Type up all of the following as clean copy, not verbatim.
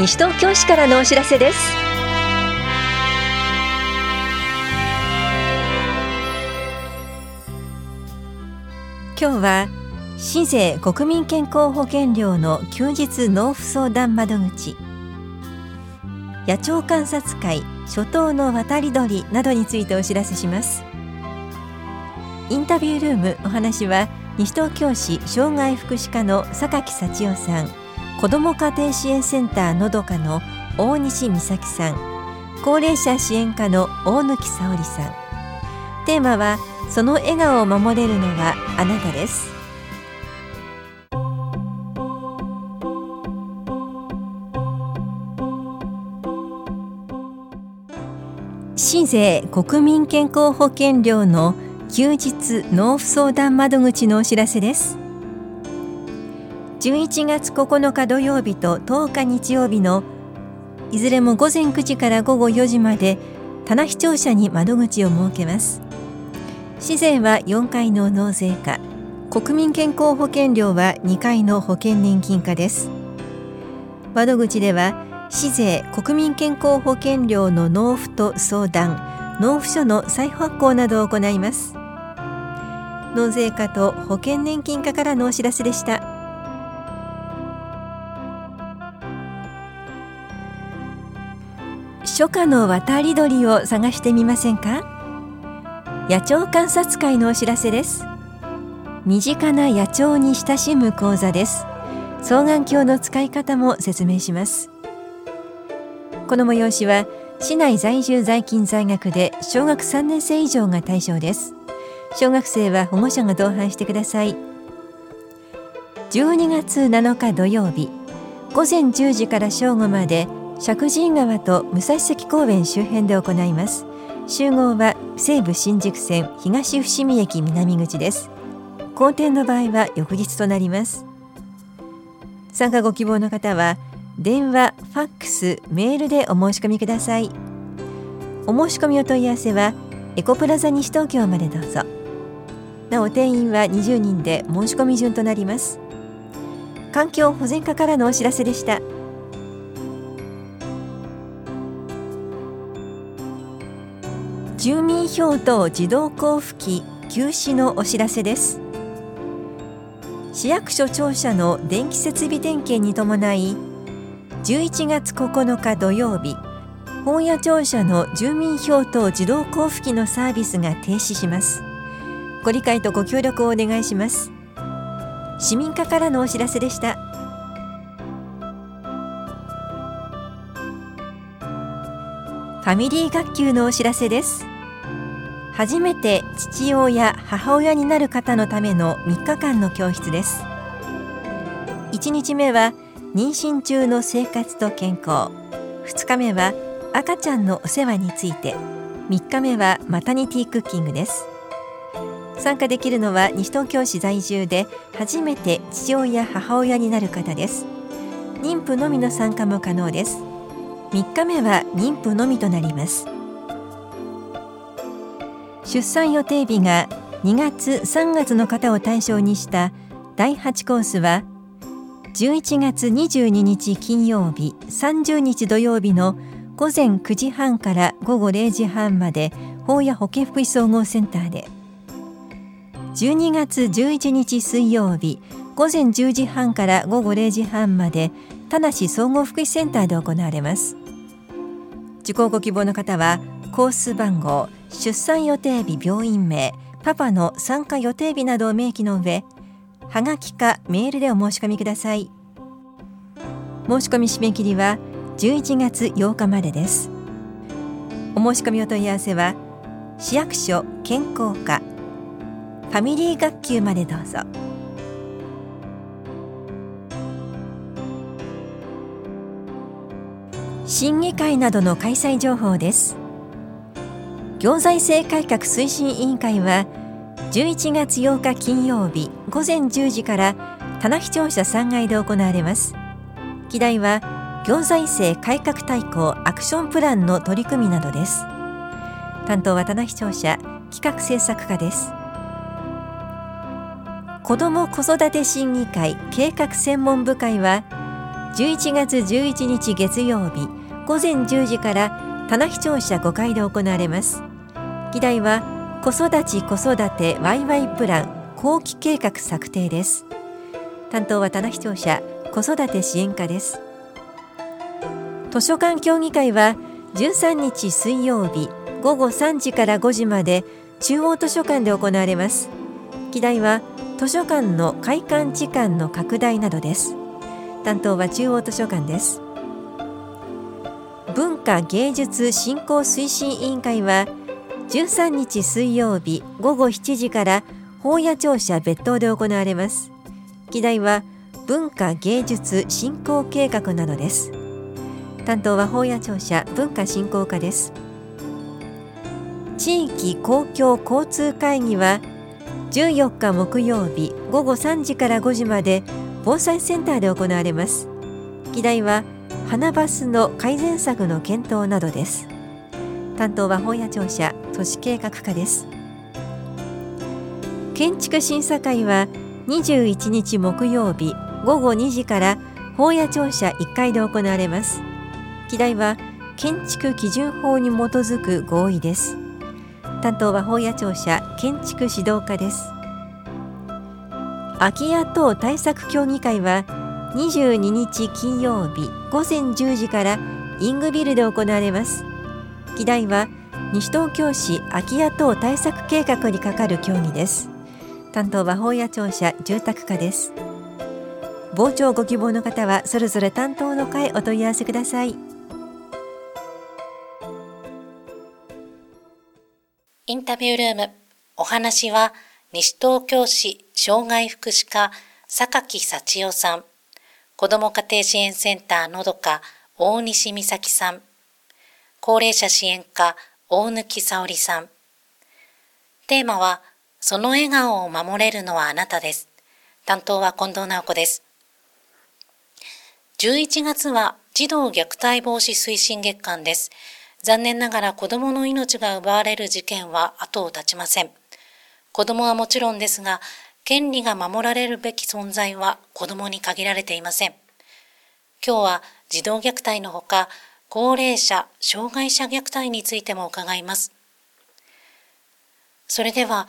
西東京市からのお知らせです。今日は市税国民健康保険料の休日納付相談窓口、野鳥観察会初冬の渡り鳥などについてお知らせします。インタビュールーム、お話は西東京市障害福祉課の榊幸代さん、子ども家庭支援センターのどかの大西美咲さん、高齢者支援課の大貫沙織さん。テーマはその笑顔を守れるのはあなたです。市税国民健康保険料の休日納付相談窓口のお知らせです。11月9日土曜日と10日日曜日のいずれも午前9時から午後4時まで、棚視聴者に窓口を設けます。市税は4階の納税課、国民健康保険料は2階の保険年金課です。窓口では市税国民健康保険料の納付と相談、納付書の再発行などを行います。納税課と保険年金課からのお知らせでした。初夏の渡り鳥を探してみませんか。野鳥観察会のお知らせです。身近な野鳥に親しむ講座です。双眼鏡の使い方も説明します。この催しは市内在住在勤在学で小学3年生以上が対象です。小学生は保護者が同伴してください。12月7日土曜日、午前10時から正午まで石神井川と武蔵関公園周辺で行います。集合は西武新宿線東伏見駅南口です。好天の場合は翌日となります。参加ご希望の方は電話、ファックス、メールでお申し込みください。お申し込みお問い合わせはエコプラザ西東京までどうぞ。なお定員は20人で申し込み順となります。環境保全課からのお知らせでした。住民票等自動交付機休止のお知らせです。市役所庁舎の電気設備点検に伴い、11月9日土曜日、本屋庁舎の住民票等自動交付機のサービスが停止します。ご理解とご協力をお願いします。市民課からのお知らせでした。ファミリー学級のお知らせです。初めて父親・母親になる方のための3日間の教室です。1日目は妊娠中の生活と健康、2日目は赤ちゃんのお世話について、3日目はマタニティクッキングです。参加できるのは西東京市在住で初めて父親・母親になる方です。妊婦のみの参加も可能です。3日目は妊婦のみとなります。出産予定日が2月・3月の方を対象にした第8コースは11月22日金曜日、30日土曜日の午前9時半から午後0時半まで、保谷保健福祉総合センターで、12月11日水曜日、午前10時半から午後0時半まで、田梨総合福祉センターで行われます。受講ご希望の方はコース番号、出産予定日、病院名、パパの参加予定日などを明記の上、はがきかメールでお申し込みください。申し込み締め切りは11月8日までです。お申し込みお問い合わせは市役所健康課ファミリー学級までどうぞ。審議会などの開催情報です。行財政改革推進委員会は11月8日金曜日午前10時から棚視聴者3階で行われます。議題は行財政改革大綱アクションプランの取り組みなどです。担当は棚視聴者企画制作課です。子ども子育て審議会計画専門部会は11月11日月曜日午前10時から田名庁舎5階で行われます。議題は子育ち子育てワイワイプラン後期計画策定です。担当は田名庁舎子育て支援課です。図書館協議会は13日水曜日午後3時から5時まで中央図書館で行われます。議題は図書館の開館時間の拡大などです。担当は中央図書館です。文化芸術振興推進委員会は13日水曜日午後7時から法屋庁舎別棟で行われます。議題は文化芸術振興計画などです。担当は法屋庁舎文化振興課です。地域公共交通会議は14日木曜日午後3時から5時まで防災センターで行われます。議題は花バスの改善策の検討などです。担当は本屋庁舎都市計画課です。建築審査会は21日木曜日午後2時から本屋庁舎1階で行われます。議題は建築基準法に基づく合意です。担当は本屋庁舎建築指導課です。空き家等対策協議会は22日金曜日午前10時からイングビルで行われます。議題は西東京市空き家等対策計画にかかる協議です。担当は法屋庁舎住宅課です。傍聴ご希望の方はそれぞれ担当の課へお問い合わせください。インタビュールーム、お話は西東京市障害福祉課榊幸代さん、子ども家庭支援センターのどか大西美咲さん、高齢者支援課大貫沙織さん。テーマはその笑顔を守れるのはあなたです。担当は近藤直子です。11月は児童虐待防止推進月間です。残念ながら子どもの命が奪われる事件は後を絶ちません。子どもはもちろんですが、権利が守られるべき存在は子どもに限られていません。今日は児童虐待のほか、高齢者・障害者虐待についても伺います。それでは、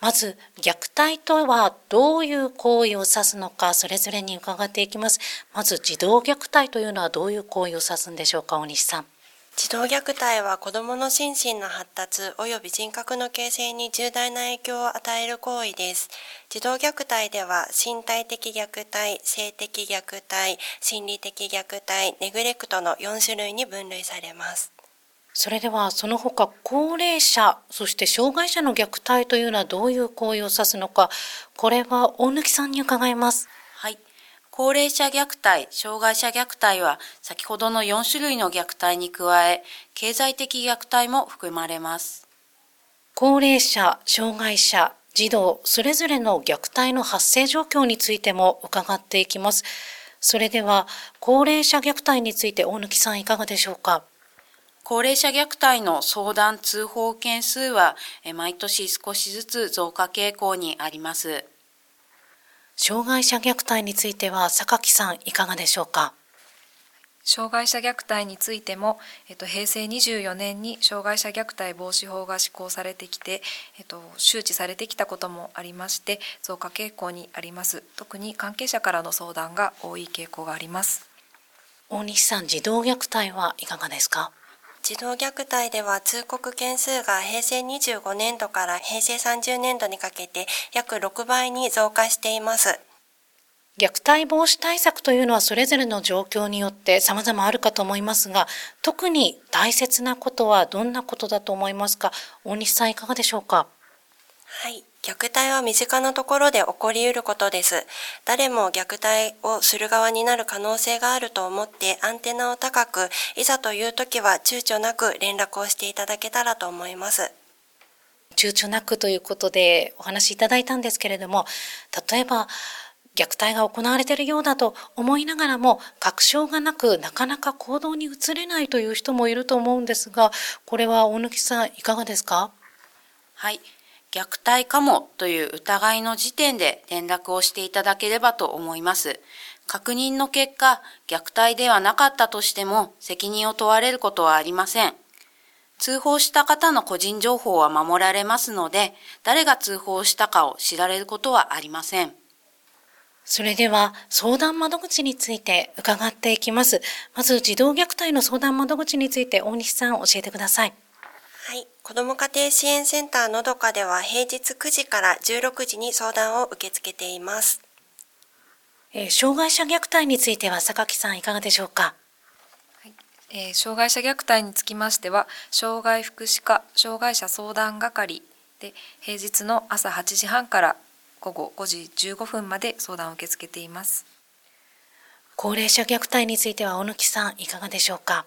まず虐待とはどういう行為を指すのか、それぞれに伺っていきます。まず児童虐待というのはどういう行為を指すんでしょうか、大西さん。児童虐待は子どもの心身の発達及び人格の形成に重大な影響を与える行為です。児童虐待では身体的虐待、性的虐待、心理的虐待、ネグレクトの4種類に分類されます。それではその他高齢者、そして障害者の虐待というのはどういう行為を指すのか、これは大貫さんに伺います。高齢者虐待、障害者虐待は先ほどの4種類の虐待に加え、経済的虐待も含まれます。高齢者、障害者、児童、それぞれの虐待の発生状況についても伺っていきます。それでは、高齢者虐待について大貫さんいかがでしょうか。高齢者虐待の相談通報件数は毎年少しずつ増加傾向にあります。障害者虐待については榊さんいかがでしょうか。障害者虐待についても、平成24年に障害者虐待防止法が施行されてきて、周知されてきたこともありまして増加傾向にあります。特に関係者からの相談が多い傾向があります。大西さん、児童虐待はいかがですか。児童虐待では通告件数が平成25年度から平成30年度にかけて約6倍に増加しています。虐待防止対策というのはそれぞれの状況によって様々あるかと思いますが、特に大切なことはどんなことだと思いますか。大西さんいかがでしょうか。はい。虐待は身近なところで起こり得ることです。誰も虐待をする側になる可能性があると思ってアンテナを高く、いざという時は躊躇なく連絡をしていただけたらと思います。躊躇なくということでお話しいただいたんですけれども、例えば虐待が行われているようだと思いながらも確証がなくなかなか行動に移れないという人もいると思うんですが、これは大貫さんいかがですか。はい。虐待かもという疑いの時点で連絡をしていただければと思います。確認の結果、虐待ではなかったとしても責任を問われることはありません。通報した方の個人情報は守られますので、誰が通報したかを知られることはありません。それでは相談窓口について伺っていきます。まず児童虐待の相談窓口について大西さん教えてください。はい、子ども家庭支援センターのどかでは平日9時から16時に相談を受け付けています。障害者虐待については榊さんいかがでしょうか。障害者虐待につきましては、障害福祉課障害者相談係で平日の朝8時半から午後5時15分まで相談を受け付けています。高齢者虐待については小貫さんいかがでしょうか。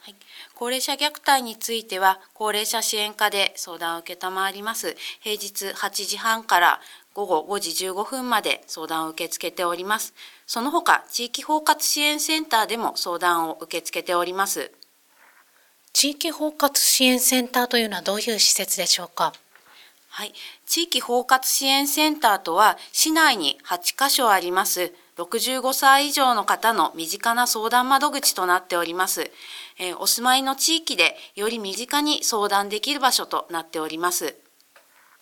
はい、高齢者虐待については高齢者支援課で相談を受けたまわります。平日8時半から午後5時15分まで相談を受け付けております。その他、地域包括支援センターでも相談を受け付けております。地域包括支援センターというのはどういう施設でしょうか。はい、地域包括支援センターとは、市内に8カ所あります。65歳以上の方の身近な相談窓口となっております。お住まいの地域でより身近に相談できる場所となっております。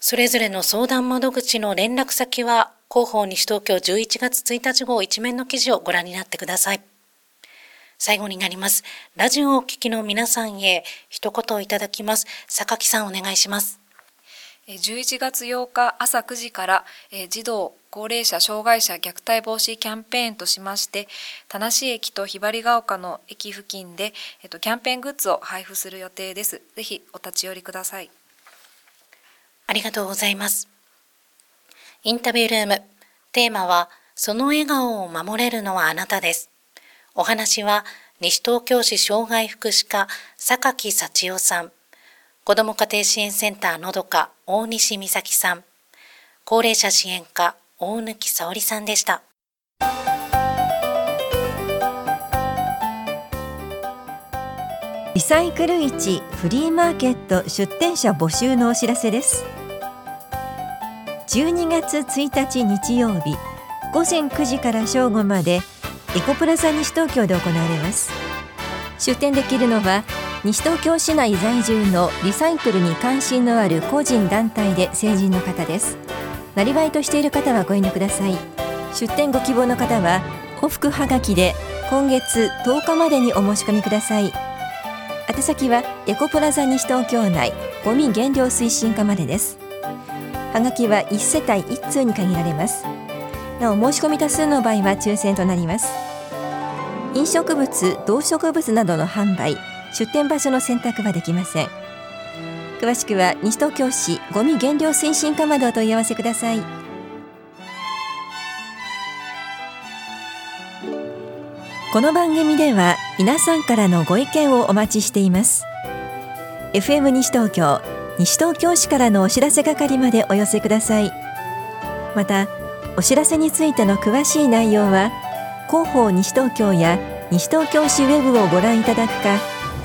それぞれの相談窓口の連絡先は、広報西東京11月1日号一面の記事をご覧になってください。最後になります。ラジオをお聞きの皆さんへ一言いただきます。榊さんお願いします。11月8日朝9時から、児童・高齢者・障害者虐待防止キャンペーンとしまして、田無駅とひばりが丘の駅付近で、キャンペーングッズを配布する予定です。ぜひお立ち寄りください。ありがとうございます。インタビュールーム、テーマはその笑顔を守れるのはあなたです。お話は西東京市障害福祉課榊幸代さん、子ども家庭支援センターのどか大西美咲さん、高齢者支援課大貫沙織さんでした。リサイクル市フリーマーケット出店者募集のお知らせです。12月1日日曜日、午前9時から正午までエコプラザ西東京で行われます。出店できるのは西東京市内在住のリサイクルに関心のある個人団体で成人の方です。なりわいとしている方はご遠慮ください。出店ご希望の方はお福はがきで今月10日までにお申し込みください。宛先はエコプラザ西東京内ゴミ減量推進課までです。はがきは1世帯1通に限られます。なお申し込み多数の場合は抽選となります。飲食物、動植物などの販売、出店場所の選択はできません。詳しくは西東京市ゴミ減量推進課までお問い合わせください。この番組では皆さんからのご意見をお待ちしています。FM 西東京、西東京市からのお知らせ係までお寄せください。また、お知らせについての詳しい内容は、広報西東京や西東京市ウェブをご覧いただくか、